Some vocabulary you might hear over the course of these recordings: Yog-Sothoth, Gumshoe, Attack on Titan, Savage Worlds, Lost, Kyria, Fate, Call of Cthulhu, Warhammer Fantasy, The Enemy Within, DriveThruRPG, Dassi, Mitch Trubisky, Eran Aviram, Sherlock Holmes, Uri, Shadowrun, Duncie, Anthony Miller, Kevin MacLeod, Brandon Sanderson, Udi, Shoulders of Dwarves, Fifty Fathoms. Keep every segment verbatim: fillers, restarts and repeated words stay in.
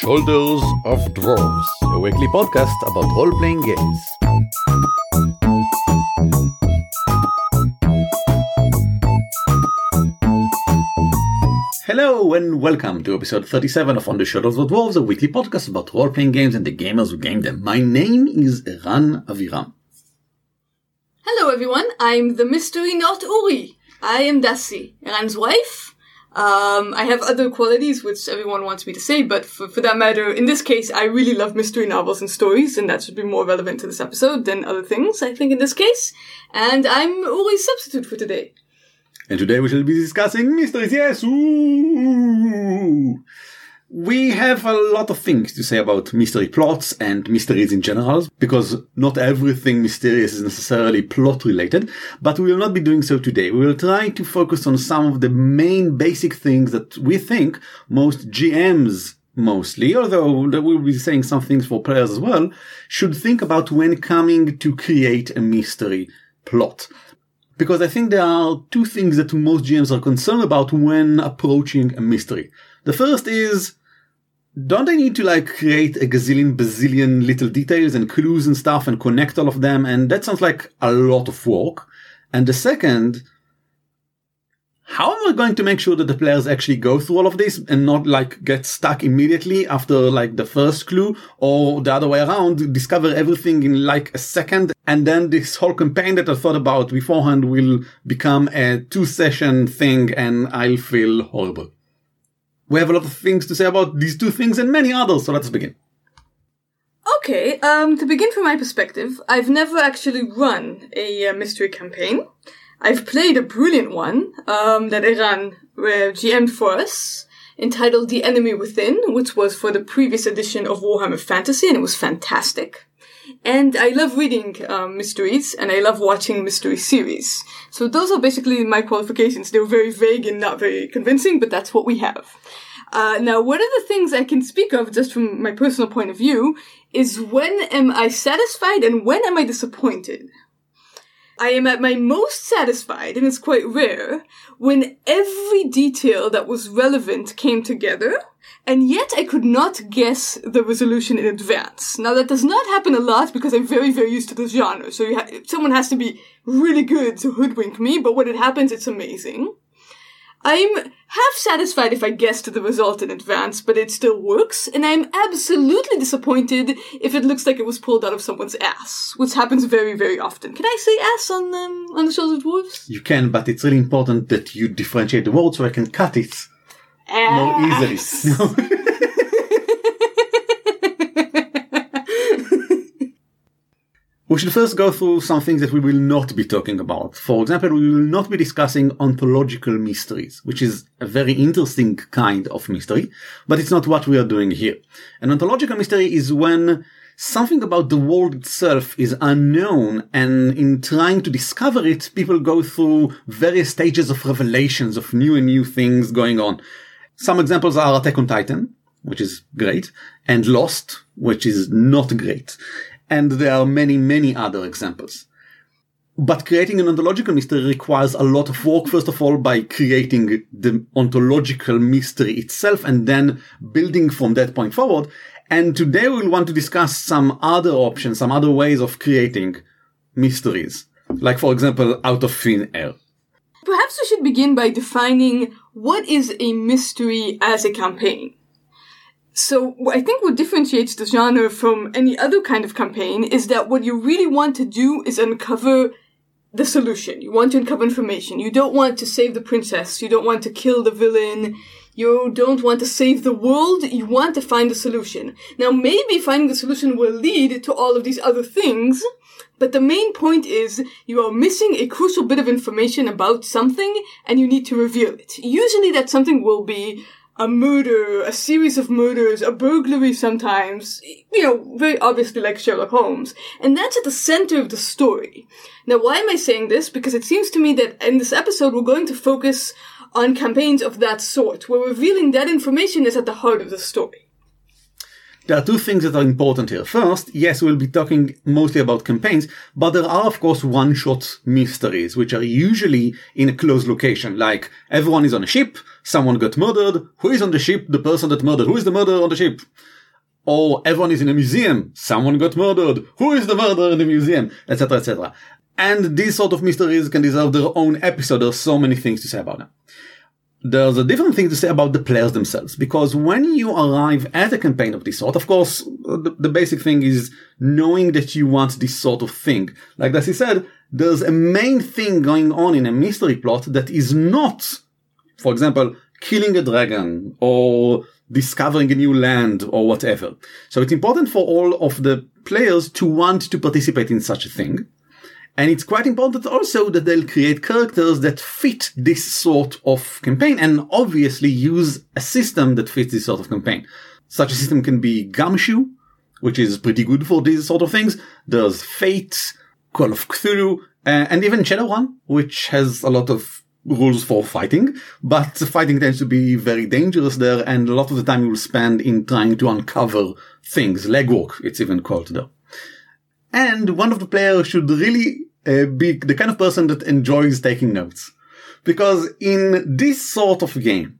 Shoulders of Dwarves, a weekly podcast about role-playing games. Hello and welcome to episode thirty-seven of On the Shoulders of Dwarves, a weekly podcast about role-playing games and the gamers who game them. My name is Eran Aviram. Hello everyone, I'm the mystery not Uri. I am Dassi, Eran's wife. Um, I have other qualities which everyone wants me to say, but for, for that matter, in this case, I really love mystery novels and stories, and that should be more relevant to this episode than other things, I think, in this case. And I'm Uri's substitute for today. And today we shall be discussing mysteries, yes! Ooh. We have a lot of things to say about mystery plots and mysteries in general, because not everything mysterious is necessarily plot-related, but we will not be doing so today. We will try to focus on some of the main basic things that we think most G Ms, mostly, although we will be saying some things for players as well, should think about when coming to create a mystery plot. Because I think there are two things that most G Ms are concerned about when approaching a mystery. The first is, don't I need to like create a gazillion bazillion little details and clues and stuff and connect all of them? And that sounds like a lot of work. And the second, how am I going to make sure that the players actually go through all of this and not like get stuck immediately after like the first clue, or the other way around, discover everything in like a second? And then this whole campaign that I thought about beforehand will become a two session thing and I'll feel horrible. We have a lot of things to say about these two things and many others, so let's begin. Okay, um, to begin from my perspective, I've never actually run a uh, mystery campaign. I've played a brilliant one um, that Eran uh, G M'd for us, entitled The Enemy Within, which was for the previous edition of Warhammer Fantasy, and it was fantastic. And I love reading um, mysteries, and I love watching mystery series. So those are basically my qualifications. They were very vague and not very convincing, but that's what we have. Uh, now, one of the things I can speak of, just from my personal point of view, is when am I satisfied and when am I disappointed? I am at my most satisfied, and it's quite rare, when every detail that was relevant came together, and yet I could not guess the resolution in advance. Now, that does not happen a lot because I'm very, very used to this genre, so you ha- someone has to be really good to hoodwink me, but when it happens, it's amazing. I'm half satisfied if I guessed the result in advance, but it still works, and I'm absolutely disappointed if it looks like it was pulled out of someone's ass, which happens very, very often. Can I say ass on um, on the Shoulders of Dwarves? You can, but it's really important that you differentiate the word so I can cut it ass. More easily. No. We should first go through some things that we will not be talking about. For example, we will not be discussing ontological mysteries, which is a very interesting kind of mystery, but it's not what we are doing here. An ontological mystery is when something about the world itself is unknown, and in trying to discover it, people go through various stages of revelations of new and new things going on. Some examples are Attack on Titan, which is great, and Lost, which is not great. And there are many, many other examples. But creating an ontological mystery requires a lot of work, first of all, by creating the ontological mystery itself and then building from that point forward. And today we'll want to discuss some other options, some other ways of creating mysteries. Like, for example, out of thin air. Perhaps we should begin by defining what is a mystery as a campaign. So I think what differentiates the genre from any other kind of campaign is that what you really want to do is uncover the solution. You want to uncover information. You don't want to save the princess. You don't want to kill the villain. You don't want to save the world. You want to find the solution. Now, maybe finding the solution will lead to all of these other things, but the main point is you are missing a crucial bit of information about something and you need to reveal it. Usually that something will be a murder, a series of murders, a burglary sometimes, you know, very obviously like Sherlock Holmes. And that's at the center of the story. Now, why am I saying this? Because it seems to me that in this episode we're going to focus on campaigns of that sort, where revealing that information is at the heart of the story. There are two things that are important here. First, yes, we'll be talking mostly about campaigns, but there are, of course, one-shot mysteries, which are usually in a closed location. Like, everyone is on a ship, someone got murdered, who is on the ship? The person that murdered. Who is the murderer on the ship? Or everyone is in a museum, someone got murdered, who is the murderer in the museum? et cetera, et cetera. And these sort of mysteries can deserve their own episode. There's so many things to say about them. There's a different thing to say about the players themselves, because when you arrive at a campaign of this sort, of course, the, the basic thing is knowing that you want this sort of thing. Like Dassi said, there's a main thing going on in a mystery plot that is not, for example, killing a dragon or discovering a new land or whatever. So it's important for all of the players to want to participate in such a thing. And it's quite important also that they'll create characters that fit this sort of campaign and obviously use a system that fits this sort of campaign. Such a system can be Gumshoe, which is pretty good for these sort of things. There's Fate, Call of Cthulhu, uh, and even Shadowrun, which has a lot of rules for fighting, but fighting tends to be very dangerous there, and a lot of the time you will spend in trying to uncover things. Legwork, it's even called there. And one of the players should really Uh, be the kind of person that enjoys taking notes. Because in this sort of game,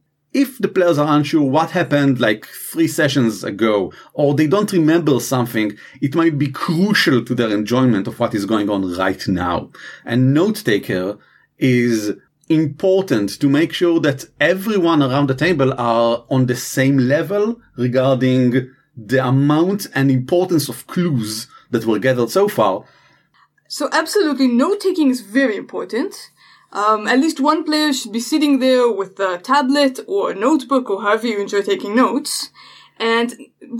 if the players are unsure what happened like three sessions ago, or they don't remember something, it might be crucial to their enjoyment of what is going on right now. And note-taker is important to make sure that everyone around the table are on the same level regarding the amount and importance of clues that were gathered so far. So absolutely, note-taking is very important. Um, at least one player should be sitting there with a tablet or a notebook or however you enjoy taking notes and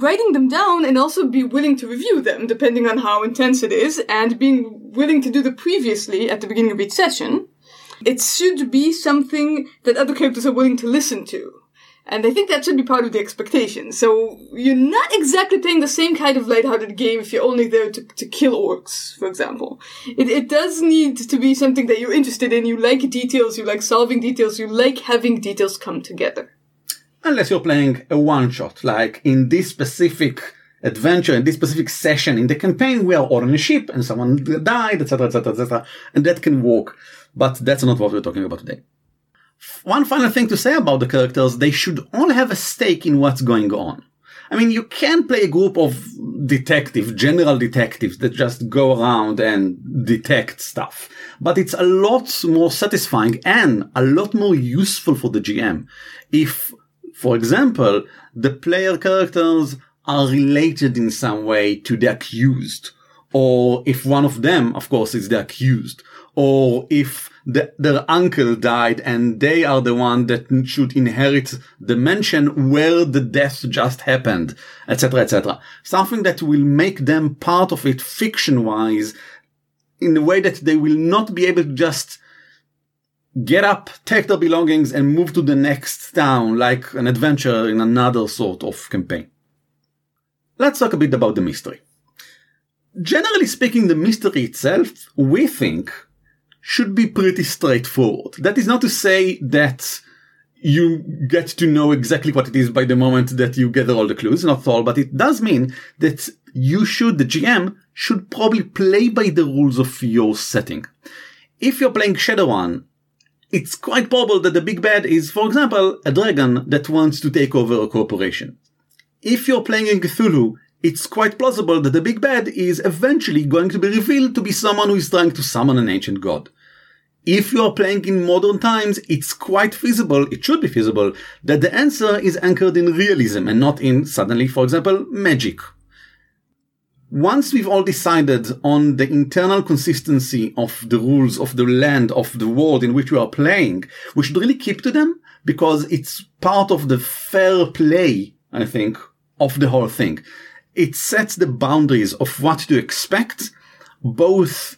writing them down, and also be willing to review them depending on how intense it is, and being willing to do the previously at the beginning of each session. It should be something that other characters are willing to listen to. And I think that should be part of the expectation. So you're not exactly playing the same kind of lighthearted game if you're only there to, to kill orcs, for example. It, it does need to be something that you're interested in. You like details, you like solving details, you like having details come together. Unless you're playing a one-shot, like in this specific adventure, in this specific session, in the campaign, we are all on a ship and someone died, et cetera, et cetera, et cetera. And that can work. But that's not what we're talking about today. One final thing to say about the characters, they should all have a stake in what's going on. I mean, you can play a group of detectives, general detectives, that just go around and detect stuff. But it's a lot more satisfying and a lot more useful for the G M if, for example, the player characters are related in some way to the accused. Or if one of them, of course, is the accused. Or if the, their uncle died and they are the one that should inherit the mansion where the death just happened, et cetera, et cetera. Something that will make them part of it fiction-wise in a way that they will not be able to just get up, take their belongings, and move to the next town like an adventure in another sort of campaign. Let's talk a bit about the mystery. Generally speaking, the mystery itself, we think, should be pretty straightforward. That is not to say that you get to know exactly what it is by the moment that you gather all the clues, not all, but it does mean that you should, the G M, should probably play by the rules of your setting. If you're playing Shadowrun, it's quite probable that the big bad is, for example, a dragon that wants to take over a corporation. If you're playing in Cthulhu, it's quite plausible that the big bad is eventually going to be revealed to be someone who is trying to summon an ancient god. If you are playing in modern times, it's quite feasible, it should be feasible, that the answer is anchored in realism and not in, suddenly, for example, magic. Once we've all decided on the internal consistency of the rules of the land, of the world in which we are playing, we should really keep to them, because it's part of the fair play, I think, of the whole thing. It sets the boundaries of what to expect, both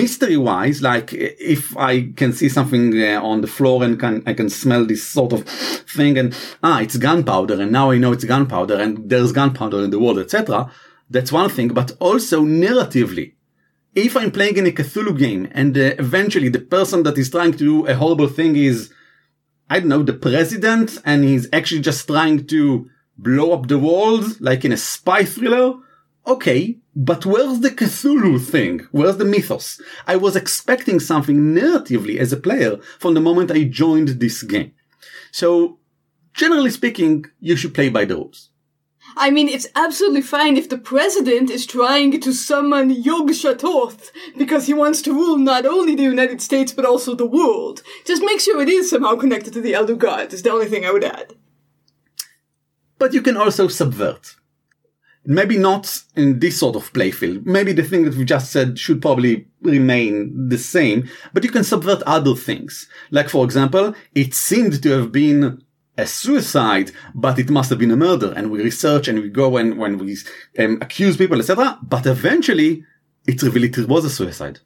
mystery-wise, like if I can see something uh, on the floor and can, I can smell this sort of thing and, ah, it's gunpowder, and now I know it's gunpowder, and there's gunpowder in the world, et cetera. That's one thing, but also narratively. If I'm playing in a Cthulhu game and uh, eventually the person that is trying to do a horrible thing is, I don't know, the president, and he's actually just trying to blow up the world like in a spy thriller? Okay, but where's the Cthulhu thing? Where's the mythos? I was expecting something narratively as a player from the moment I joined this game. So, generally speaking, you should play by the rules. I mean, it's absolutely fine if the president is trying to summon Yog-Sothoth because he wants to rule not only the United States, but also the world. Just make sure it is somehow connected to the Elder God, is the only thing I would add. But you can also subvert. Maybe not in this sort of playfield. Maybe the thing that we just said should probably remain the same, but you can subvert other things. Like, for example, it seemed to have been a suicide, but it must have been a murder. And we research and we go and when we um, accuse people, et cetera. But eventually, it's revealed it was a suicide.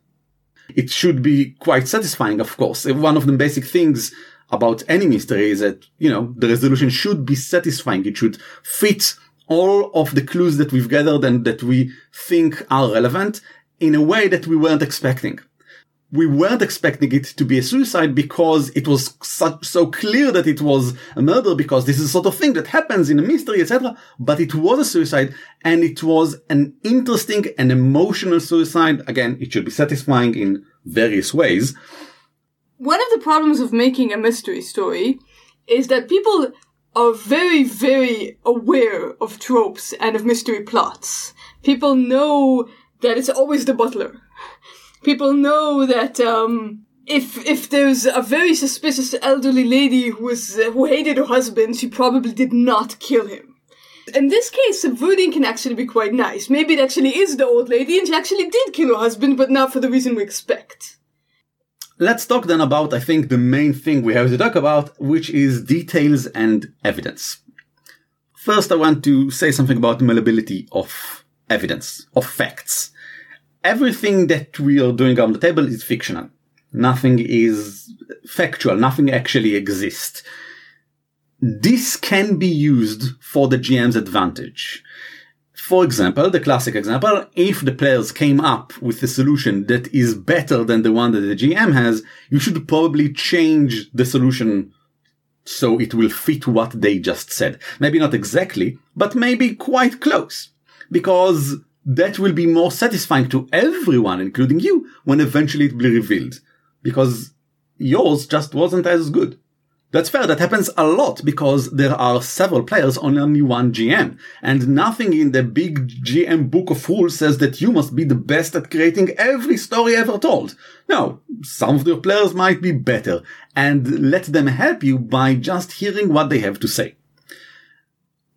It should be quite satisfying, of course. One of the basic things about any mystery is that, you know, the resolution should be satisfying. It should fit all of the clues that we've gathered and that we think are relevant in a way that we weren't expecting. We weren't expecting it to be a suicide because it was so, so clear that it was a murder, because this is the sort of thing that happens in a mystery, et cetera. But it was a suicide, and it was an interesting and emotional suicide. Again, it should be satisfying in various ways. One of the problems of making a mystery story is that people are very, very aware of tropes and of mystery plots. People know that it's always the butler. People know that um, if if there's a very suspicious elderly lady who was uh, who hated her husband, she probably did not kill him. In this case, subverting can actually be quite nice. Maybe it actually is the old lady, and she actually did kill her husband, but not for the reason we expect. Let's talk then about, I think, the main thing we have to talk about, which is details and evidence. First, I want to say something about the malleability of evidence, of facts. Everything that we are doing on the table is fictional. Nothing is factual. Nothing actually exists. This can be used for the G M's advantage. For example, the classic example, if the players came up with a solution that is better than the one that the G M has, you should probably change the solution so it will fit what they just said. Maybe not exactly, but maybe quite close. Because that will be more satisfying to everyone, including you, when eventually it will be revealed. Because yours just wasn't as good. That's fair. That happens a lot because there are several players on only one G M. And nothing in the big G M book of rules says that you must be the best at creating every story ever told. No, some of your players might be better. And let them help you by just hearing what they have to say.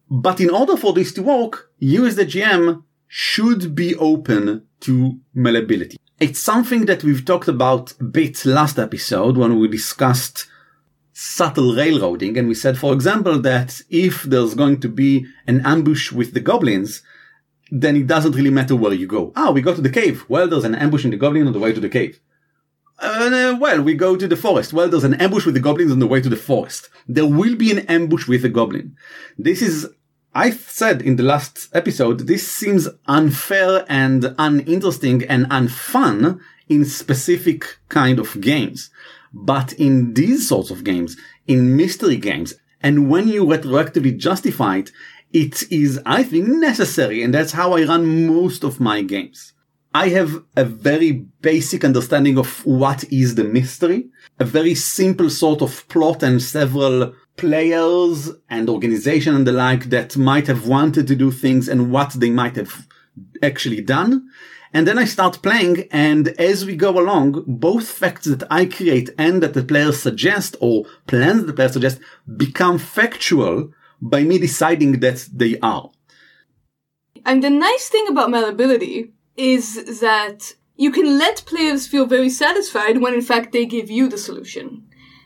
But in order for this to work, you as the G M should be open to malleability. It's something that we've talked about a bit last episode when we discussed subtle railroading, and we said, for example, that if there's going to be an ambush with the goblins, then it doesn't really matter where you go. Ah, we go to the cave. Well, there's an ambush in the goblin on the way to the cave. Uh, well, we go to the forest. Well, there's an ambush with the goblins on the way to the forest. There will be an ambush with the goblin. This is I said in the last episode, this seems unfair and uninteresting and unfun in specific kind of games. But in these sorts of games, in mystery games, and when you retroactively justify it, it is, I think, necessary. And that's how I run most of my games. I have a very basic understanding of what is the mystery, a very simple sort of plot and several players and organization and the like that might have wanted to do things and what they might have actually done. And then I start playing, and as we go along, both facts that I create and that the players suggest or plans the players suggest become factual by me deciding that they are. And the nice thing about malleability is that you can let players feel very satisfied when in fact they give you the solution.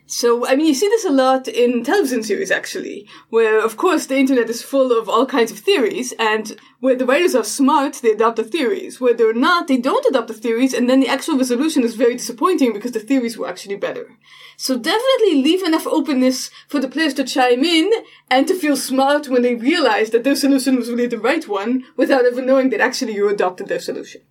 So, I mean, you see this a lot in television series, actually, where, of course, the internet is full of all kinds of theories, and where the writers are smart, they adopt the theories. Where they're not, they don't adopt the theories, and then the actual resolution is very disappointing because the theories were actually better. So definitely leave enough openness for the players to chime in and to feel smart when they realize that their solution was really the right one, without ever knowing that actually you adopted their solution.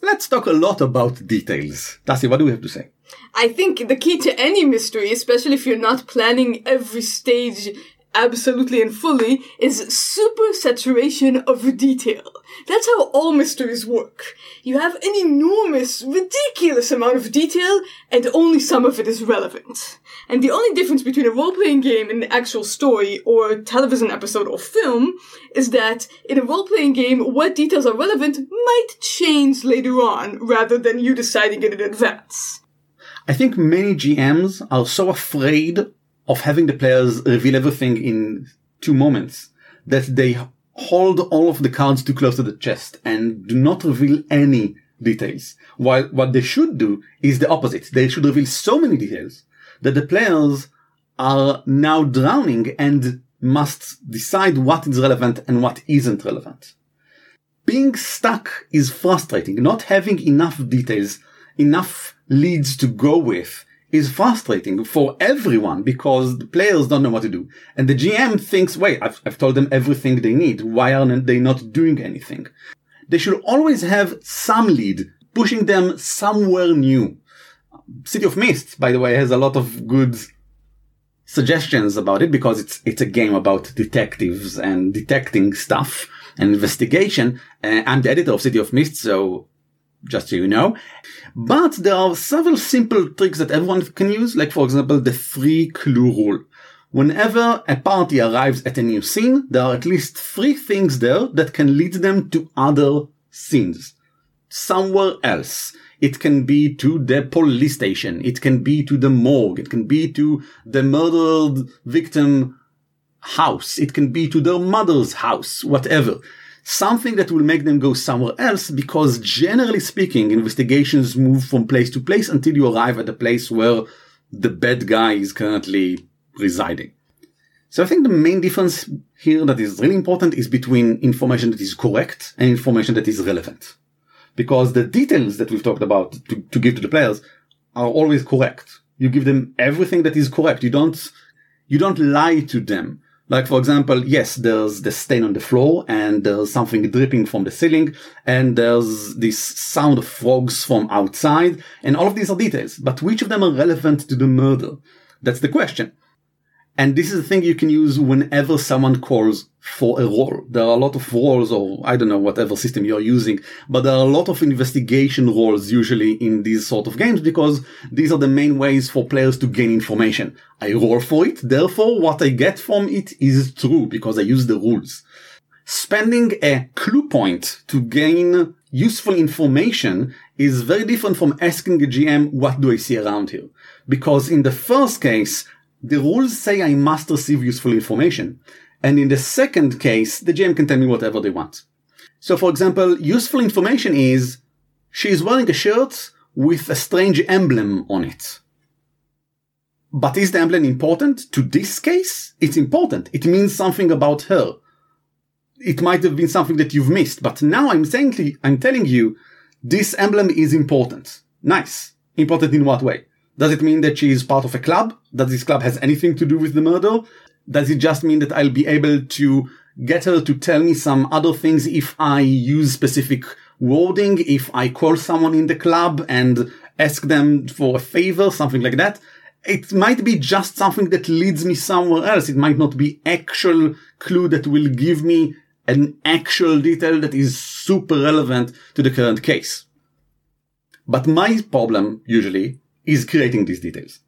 Let's talk a lot about details. Dassi, what do we have to say? I think the key to any mystery, especially if you're not planning every stage absolutely and fully is super saturation of detail. That's how all mysteries work. You have an enormous, ridiculous amount of detail, and only some of it is relevant. And the only difference between a role-playing game and an actual story or television episode or film is that in a role-playing game, what details are relevant might change later on, rather than you deciding it in advance. I think many G Ms are so afraid of having the players reveal everything in two moments that they hold all of the cards too close to the chest and do not reveal any details. While what they should do is the opposite. They should reveal so many details that the players are now drowning and must decide what is relevant and what isn't relevant. Being stuck is frustrating. Not having enough details, enough leads to go with is frustrating for everyone because the players don't know what to do. And the G M thinks, wait, I've, I've told them everything they need. Why aren't they not doing anything? They should always have some lead, pushing them somewhere new. City of Mists, by the way, has a lot of good suggestions about it because it's, it's a game about detectives and detecting stuff and investigation. Uh, I'm the editor of City of Mists, so just so you know. But there are several simple tricks that everyone can use, like, for example, the three clue rule. Whenever a party arrives at a new scene, there are at least three things there that can lead them to other scenes. Somewhere else. It can be to the police station. It can be to the morgue. It can be to the murdered victim house. It can be to their mother's house, whatever. Something that will make them go somewhere else, because generally speaking, investigations move from place to place until you arrive at the place where the bad guy is currently residing. So I think the main difference here that is really important is between information that is correct and information that is relevant. Because the details that we've talked about to, to give to the players are always correct. You give them everything that is correct. You don't, you don't lie to them. Like, for example, yes, there's the stain on the floor, and there's something dripping from the ceiling, and there's this sound of frogs from outside, and all of these are details. But which of them are relevant to the murder? That's the question. And this is the thing you can use whenever someone calls for a role. There are a lot of roles, or I don't know, whatever system you're using, but there are a lot of investigation roles usually in these sort of games, because these are the main ways for players to gain information. I roll for it, therefore what I get from it is true, because I use the rules. Spending a clue point to gain useful information is very different from asking a G M, what do I see around here? Because in the first case, the rules say I must receive useful information. And in the second case, the G M can tell me whatever they want. So, for example, useful information is, she is wearing a shirt with a strange emblem on it. But is the emblem important to this case? It's important. It means something about her. It might have been something that you've missed, but now I'm saying to you, I'm telling you, this emblem is important. Nice. Important in what way? Does it mean that she is part of a club? Does this club has anything to do with the murder? Does it just mean that I'll be able to get her to tell me some other things if I use specific wording, if I call someone in the club and ask them for a favor, something like that? It might be just something that leads me somewhere else. It might not be actual clue that will give me an actual detail that is super relevant to the current case. But my problem, usually, is creating these details.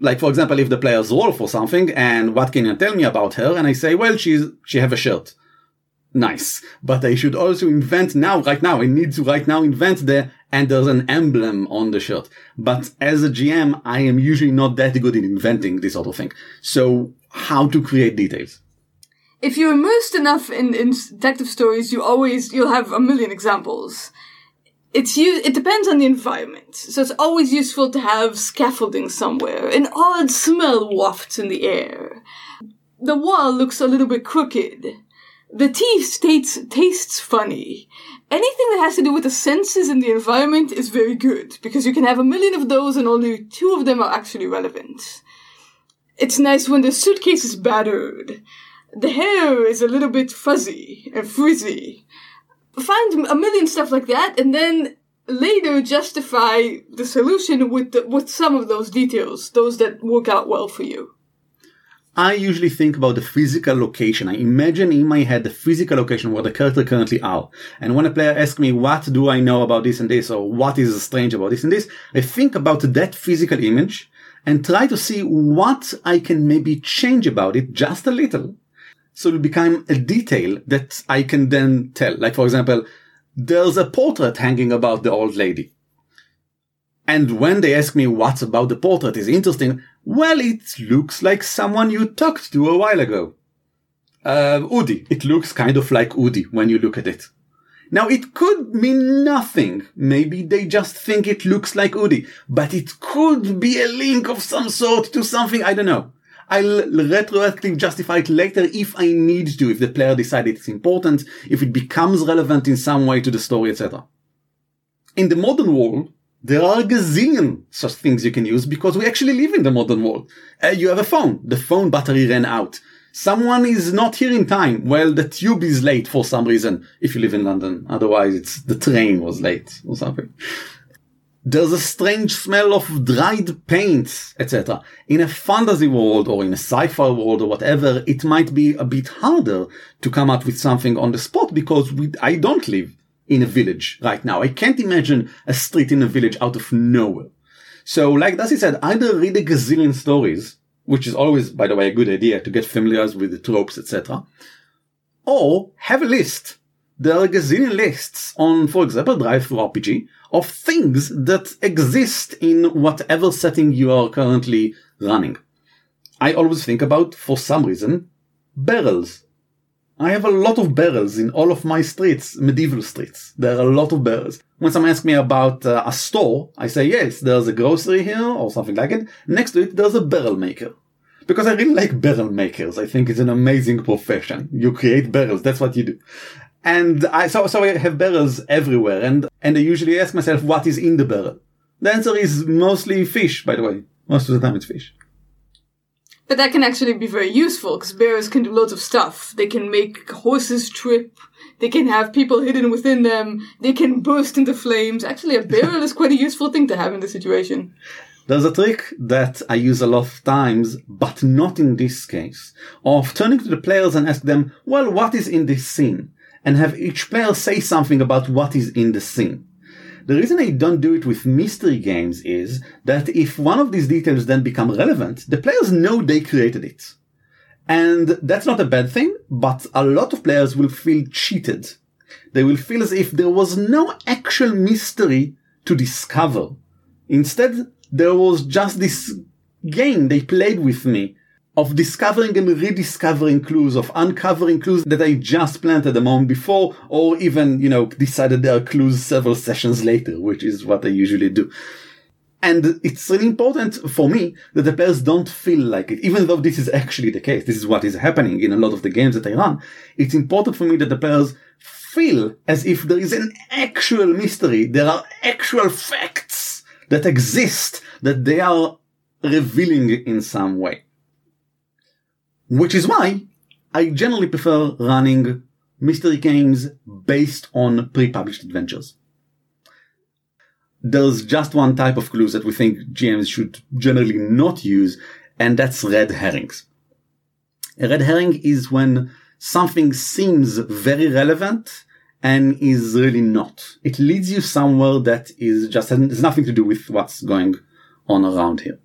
Like, for example, if the players roll for something and what can you tell me about her? And I say, well, she's, she have a shirt. Nice. But I should also invent now, right now, I need to right now invent the, and there's an emblem on the shirt. But as a G M, I am usually not that good in inventing this sort of thing. So how to create details? If you're immersed enough in, in detective stories, you always, you'll have a million examples. It's u- It depends on the environment, so it's always useful to have scaffolding somewhere. An odd smell wafts in the air. The wall looks a little bit crooked. The tea states, tastes funny. Anything that has to do with the senses and the environment is very good, because you can have a million of those and only two of them are actually relevant. It's nice when the suitcase is battered. The hair is a little bit fuzzy and frizzy. Find a million stuff like that, and then later justify the solution with the, with some of those details, those that work out well for you. I usually think about the physical location. I imagine in my head the physical location where the character currently are. And when a player asks me, what do I know about this and this, or what is strange about this and this, I think about that physical image and try to see what I can maybe change about it just a little. So it becomes a detail that I can then tell. Like, for example, there's a portrait hanging about the old lady. And when they ask me what's about the portrait is interesting, well, it looks like someone you talked to a while ago. Uh, Udi. It looks kind of like Udi when you look at it. Now, it could mean nothing. Maybe they just think it looks like Udi. But it could be a link of some sort to something, I don't know. I'll retroactively justify it later if I need to, if the player decides it's important, if it becomes relevant in some way to the story, et cetera. In the modern world, there are a gazillion such things you can use because we actually live in the modern world. Uh, you have a phone. The phone battery ran out. Someone is not here in time. Well, the tube is late for some reason if you live in London. Otherwise, it's the train was late or something. There's a strange smell of dried paint, et cetera. In a fantasy world or in a sci-fi world or whatever, it might be a bit harder to come up with something on the spot because we, I don't live in a village right now. I can't imagine a street in a village out of nowhere. So, like Dassi said, either read a gazillion stories, which is always, by the way, a good idea to get familiarized with the tropes, et cetera, or have a list. There are gazillion lists on, for example, DriveThruRPG, of things that exist in whatever setting you are currently running. I always think about, for some reason, barrels. I have a lot of barrels in all of my streets, medieval streets. There are a lot of barrels. When someone asks me about uh, a store, I say, yes, there's a grocery here or something like it. Next to it, there's a barrel maker. Because I really like barrel makers. I think it's an amazing profession. You create barrels. That's what you do. And I, so, so I have barrels everywhere, and, and I usually ask myself, what is in the barrel? The answer is mostly fish, by the way. Most of the time it's fish. But that can actually be very useful, because barrels can do loads of stuff. They can make horses trip. They can have people hidden within them. They can burst into flames. Actually, a barrel is quite a useful thing to have in this situation. There's a trick that I use a lot of times, but not in this case, of turning to the players and ask them, well, what is in this scene? And have each player say something about what is in the scene. The reason I don't do it with mystery games is that if one of these details then become relevant, the players know they created it. And that's not a bad thing, but a lot of players will feel cheated. They will feel as if there was no actual mystery to discover. Instead, there was just this game they played with me of discovering and rediscovering clues, of uncovering clues that I just planted a moment before, or even, you know, decided there are clues several sessions later, which is what I usually do. And it's really important for me that the players don't feel like it, even though this is actually the case. This is what is happening in a lot of the games that I run. It's important for me that the players feel as if there is an actual mystery. There are actual facts that exist that they are revealing in some way. Which is why I generally prefer running mystery games based on pre-published adventures. There's just one type of clues that we think G Ms should generally not use, and that's red herrings. A red herring is when something seems very relevant and is really not. It leads you somewhere that is just has nothing to do with what's going on around here.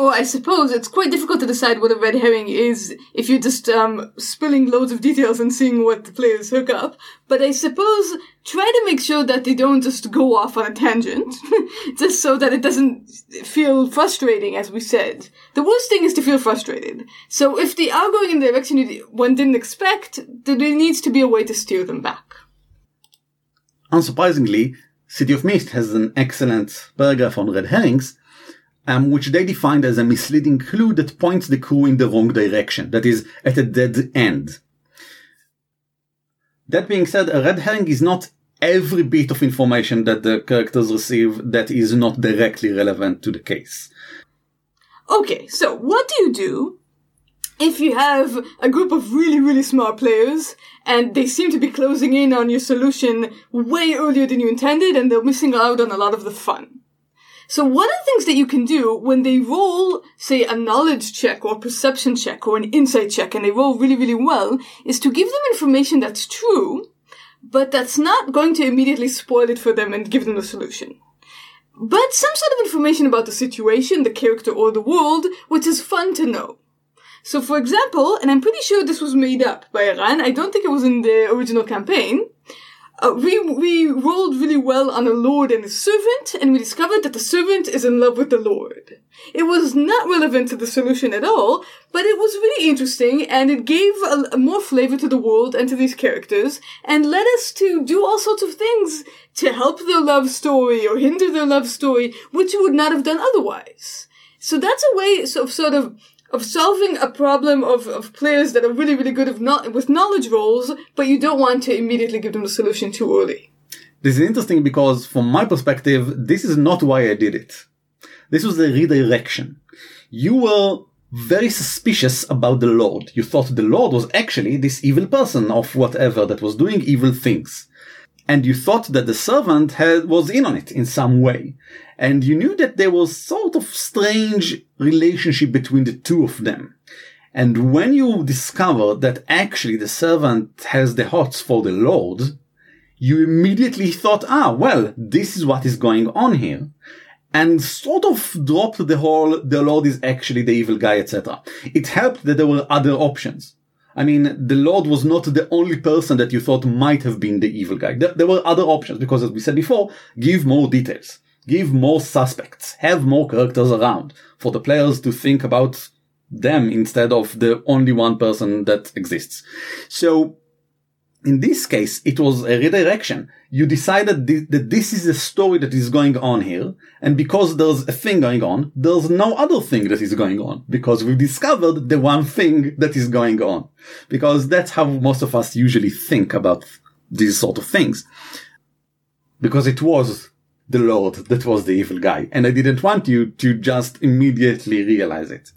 Oh, I suppose it's quite difficult to decide what a red herring is if you're just um spilling loads of details and seeing what the players hook up. But I suppose try to make sure that they don't just go off on a tangent, just so that it doesn't feel frustrating, as we said. The worst thing is to feel frustrated. So if they are going in the direction one didn't expect, there needs to be a way to steer them back. Unsurprisingly, City of Mist has an excellent paragraph on red herrings, Um, which they defined as a misleading clue that points the crew in the wrong direction, that is, at a dead end. That being said, a red herring is not every bit of information that the characters receive that is not directly relevant to the case. Okay, so what do you do if you have a group of really, really smart players and they seem to be closing in on your solution way earlier than you intended and they're missing out on a lot of the fun? So one of the things that you can do when they roll, say, a knowledge check or a perception check or an insight check, and they roll really, really well, is to give them information that's true, but that's not going to immediately spoil it for them and give them the solution. But some sort of information about the situation, the character, or the world, which is fun to know. So, for example, and I'm pretty sure this was made up by Eran, I don't think it was in the original campaign, Uh, we, we rolled really well on a lord and a servant, and we discovered that the servant is in love with the lord. It was not relevant to the solution at all, but it was really interesting, and it gave a, a more flavor to the world and to these characters, and led us to do all sorts of things to help their love story or hinder their love story, which you would not have done otherwise. So that's a way of sort of of solving a problem of, of players that are really, really good of no- with knowledge rolls, but you don't want to immediately give them the solution too early. This is interesting because, from my perspective, this is not why I did it. This was a redirection. You were very suspicious about the Lord. You thought the Lord was actually this evil person of whatever that was doing evil things. And you thought that the servant had, was in on it in some way. And you knew that there was sort of strange relationship between the two of them. And when you discover that actually the servant has the hots for the Lord, you immediately thought, ah, well, this is what is going on here. And sort of dropped the whole, the Lord is actually the evil guy, et cetera. It helped that there were other options. I mean, the Lord was not the only person that you thought might have been the evil guy. There, there were other options, because as we said before, give more details, give more suspects, have more characters around for the players to think about them instead of the only one person that exists. So in this case, it was a redirection. You decided th- that this is a story that is going on here, and because there's a thing going on, there's no other thing that is going on, because we discovered the one thing that is going on. Because that's how most of us usually think about these sort of things. Because it was the Lord that was the evil guy, and I didn't want you to just immediately realize it.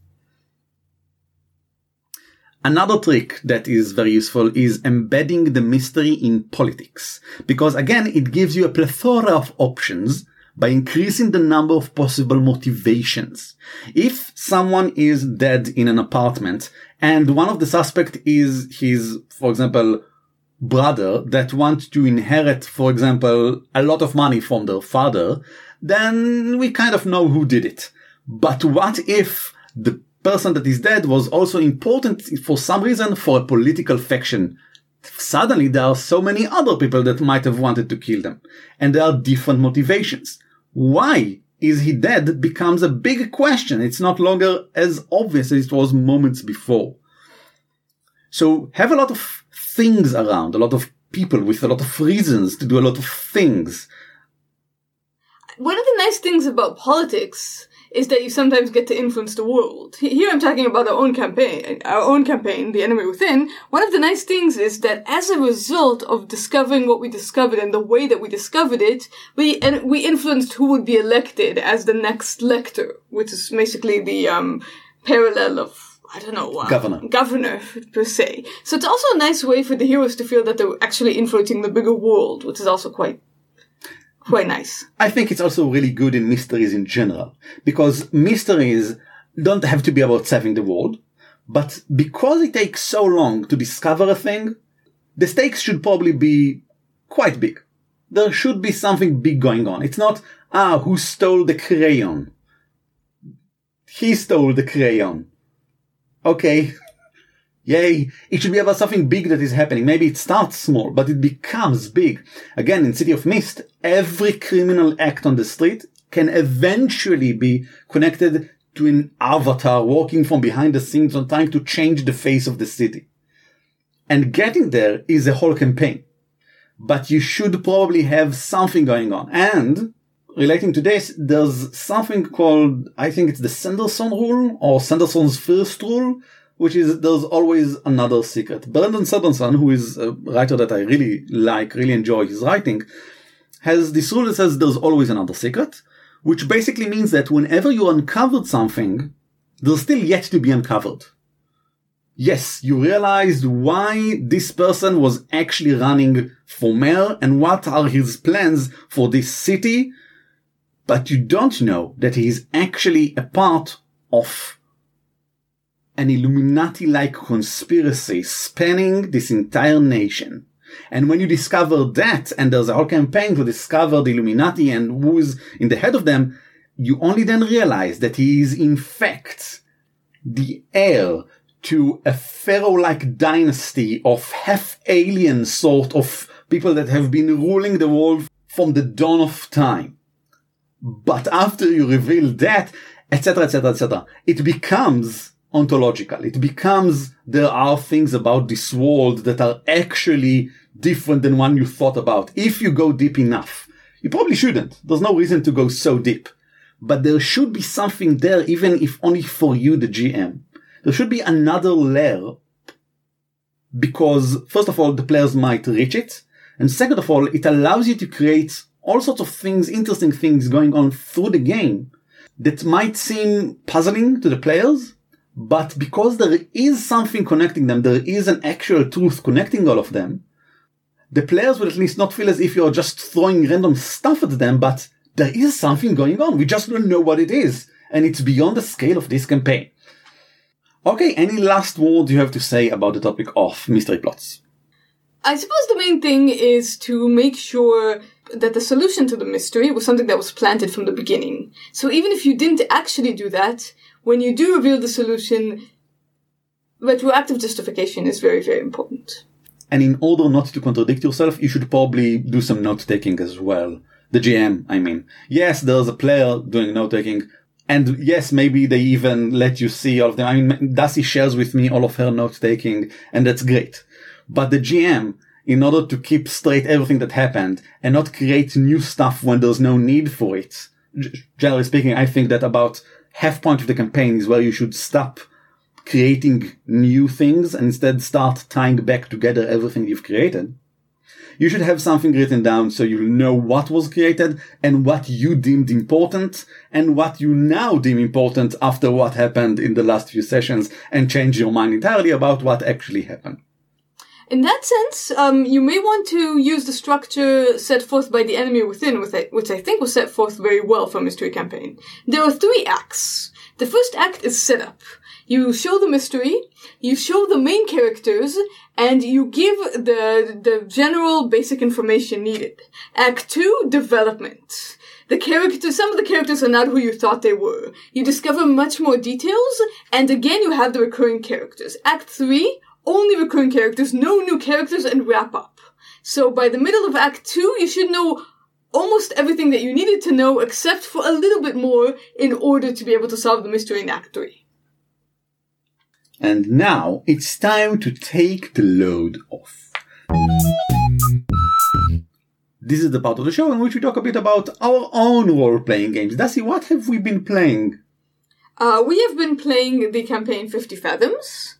Another trick that is very useful is embedding the mystery in politics. Because again, it gives you a plethora of options by increasing the number of possible motivations. If someone is dead in an apartment and one of the suspects is his, for example, brother that wants to inherit, for example, a lot of money from their father, then we kind of know who did it. But what if the person that is dead was also important for some reason for a political faction? Suddenly there are so many other people that might have wanted to kill them, and there are different motivations. Why is he dead becomes a big question. It's not longer as obvious as it was moments before. So have a lot of things around, a lot of people with a lot of reasons to do a lot of things. One of the nice things about politics is that you sometimes get to influence the world. Here I'm talking about our own campaign, our own campaign, The Enemy Within. One of the nice things is that as a result of discovering what we discovered and the way that we discovered it, we and we influenced who would be elected as the next lector, which is basically the um parallel of, I don't know, um, governor. Governor, per se. So it's also a nice way for the heroes to feel that they're actually influencing the bigger world, which is also quite Quite nice. I think it's also really good in mysteries in general, because mysteries don't have to be about saving the world, but because it takes so long to discover a thing, the stakes should probably be quite big. There should be something big going on. It's not, ah, who stole the crayon? He stole the crayon. Okay. Yay. It should be about something big that is happening. Maybe it starts small, but it becomes big. Again, in City of Mist, every criminal act on the street can eventually be connected to an avatar walking from behind the scenes and trying to change the face of the city. And getting there is a whole campaign. But you should probably have something going on. And relating to this, there's something called, I think it's the Sanderson rule or Sanderson's first rule, which is there's always another secret. Brandon Sanderson, who is a writer that I really like, really enjoy his writing, has this rule that says there's always another secret, which basically means that whenever you uncovered something, there's still yet to be uncovered. Yes, you realized why this person was actually running for mayor and what are his plans for this city, but you don't know that he is actually a part of an Illuminati-like conspiracy spanning this entire nation. And when you discover that, and there's a whole campaign to discover the Illuminati and who's in the head of them, you only then realize that he is in fact the heir to a pharaoh-like dynasty of half-alien sort of people that have been ruling the world from the dawn of time. But after you reveal that, et cetera, et cetera, et cetera, it becomes ontological. It becomes there are things about this world that are actually different than one you thought about. If you go deep enough, you probably shouldn't. There's no reason to go so deep. But there should be something there, even if only for you, the G M. There should be another layer because, first of all, the players might reach it. And second of all, it allows you to create all sorts of things, interesting things going on through the game that might seem puzzling to the players. But because there is something connecting them, there is an actual truth connecting all of them, the players will at least not feel as if you're just throwing random stuff at them, but there is something going on. We just don't know what it is. And it's beyond the scale of this campaign. Okay, any last word you have to say about the topic of mystery plots? I suppose the main thing is to make sure that the solution to the mystery was something that was planted from the beginning. So even if you didn't actually do that, when you do reveal the solution, retroactive justification is very, very important. And in order not to contradict yourself, you should probably do some note-taking as well. The G M, I mean. Yes, there's a player doing note-taking. And yes, maybe they even let you see all of them. I mean, Dassi shares with me all of her note-taking, and that's great. But the G M, in order to keep straight everything that happened and not create new stuff when there's no need for it, generally speaking, I think that about half point of the campaign is where you should stop creating new things and instead start tying back together everything you've created. You should have something written down so you'll know what was created and what you deemed important and what you now deem important after what happened in the last few sessions and change your mind entirely about what actually happened. In that sense, um, you may want to use the structure set forth by The Enemy Within, which I think was set forth very well for Mystery Campaign. There are three acts. The first act is setup. You show the mystery, you show the main characters, and you give the the general basic information needed. Act two, development. The characters, some of the characters are not who you thought they were. You discover much more details, and again you have the recurring characters. Act three, only recurring characters, no new characters, and wrap up. So by the middle of Act two, you should know almost everything that you needed to know, except for a little bit more in order to be able to solve the mystery in Act three. And now it's time to take the load off. This is the part of the show in which we talk a bit about our own role-playing games. Dassi, what have we been playing? Uh, we have been playing the campaign Fifty Fathoms.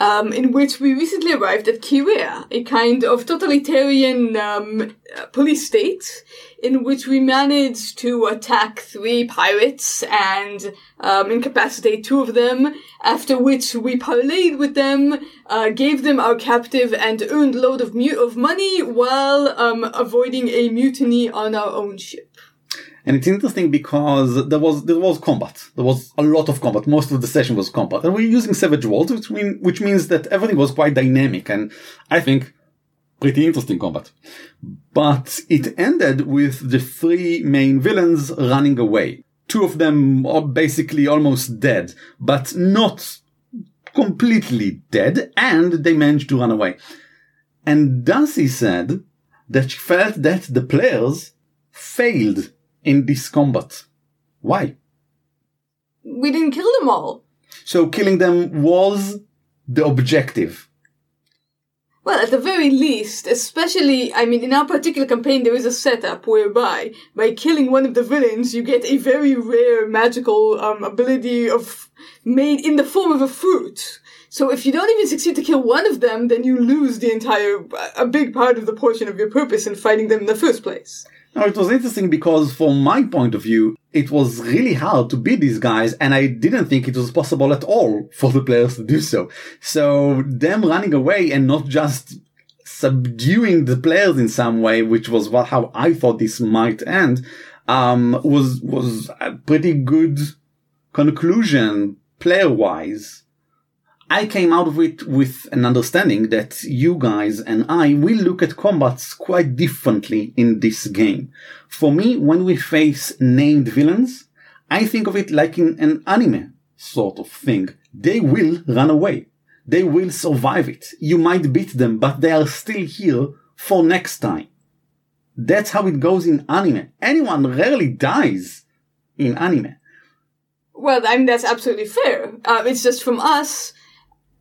Um, in which we recently arrived at Kyria, a kind of totalitarian um, police state in which we managed to attack three pirates and um, incapacitate two of them, after which we parlayed with them, uh, gave them our captive, and earned a load of, mu- of money while um, avoiding a mutiny on our own ship. And it's interesting because there was there was combat. There was a lot of combat. Most of the session was combat. And we're using Savage Worlds, which, mean, which means that everything was quite dynamic and, I think, pretty interesting combat. But it ended with the three main villains running away. Two of them are basically almost dead, but not completely dead, and they managed to run away. And Duncie said that she felt that the players failed in this combat. Why? We didn't kill them all. So killing them was the objective. Well, at the very least, especially, I mean, in our particular campaign, there is a setup whereby by killing one of the villains, you get a very rare magical um, ability of made in the form of a fruit. So if you don't even succeed to kill one of them, then you lose the entire, a big part of the portion of your purpose in fighting them in the first place. Now, it was interesting because from my point of view, it was really hard to beat these guys, and I didn't think it was possible at all for the players to do so. So them running away and not just subduing the players in some way, which was what, how I thought this might end, um, was, was a pretty good conclusion player wise. I came out of it with an understanding that you guys and I will look at combats quite differently in this game. For me, when we face named villains, I think of it like in an anime sort of thing. They will run away. They will survive it. You might beat them, but they are still here for next time. That's how it goes in anime. Anyone rarely dies in anime. Well, I mean, that's absolutely fair. Uh, it's just from us,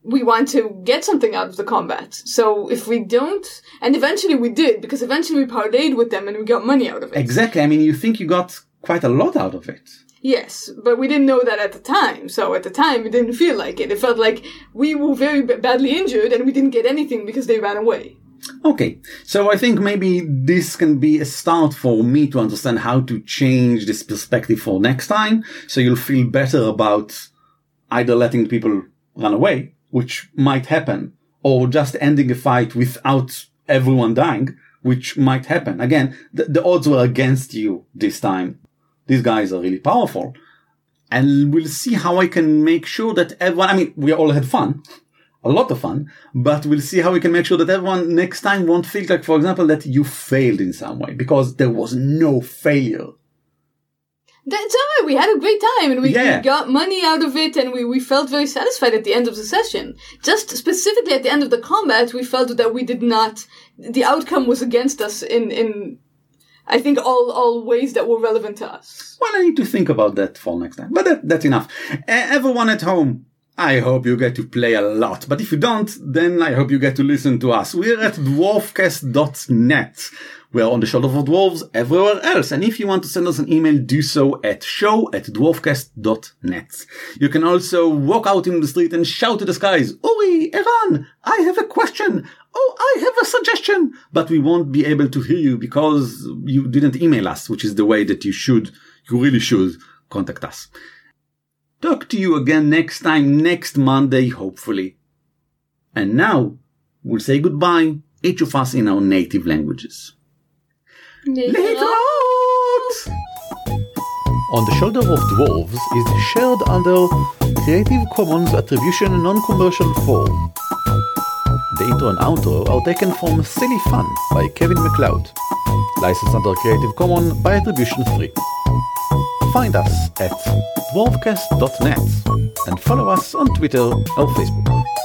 we want to get something out of the combat. So if we don't, and eventually we did, because eventually we parlayed with them and we got money out of it. Exactly. I mean, you think you got quite a lot out of it. Yes, but we didn't know that at the time. So at the time, it didn't feel like it. It felt like we were very b- badly injured and we didn't get anything because they ran away. Okay, so I think maybe this can be a start for me to understand how to change this perspective for next time. So you'll feel better about either letting people run away, which might happen, or just ending a fight without everyone dying, which might happen. Again, the, the odds were against you this time. These guys are really powerful. And we'll see how I can make sure that everyone... I mean, we all had fun. A lot of fun, but we'll see how we can make sure that everyone next time won't feel like, for example, that you failed in some way, because there was no failure. That's all right. We had a great time, and we, yeah. we got money out of it, and we, we felt very satisfied at the end of the session. Just specifically at the end of the combat, we felt that we did not... The outcome was against us in, in I think, all, all ways that were relevant to us. Well, I need to think about that for next time, but that, that's enough. Uh, everyone at home... I hope you get to play a lot, but if you don't, then I hope you get to listen to us. We're at dwarf cast dot net. We're on the Shoulders of Dwarves everywhere else, and if you want to send us an email, do so at show at dwarf cast dot net. You can also walk out in the street and shout to the skies, Uri, Eran, I have a question. Oh, I have a suggestion. But we won't be able to hear you because you didn't email us, which is the way that you should, you really should contact us. Talk to you again next time, next Monday, hopefully. And now, we'll say goodbye, each of us in our native languages. Leitraot! On the Shoulder of Dwarves is shared under Creative Commons Attribution Non-Commercial form. The intro and outro are taken from Silly Fun by Kevin MacLeod. Licensed under Creative Commons by Attribution three. Find us at dwarf cast dot net and follow us on Twitter or Facebook.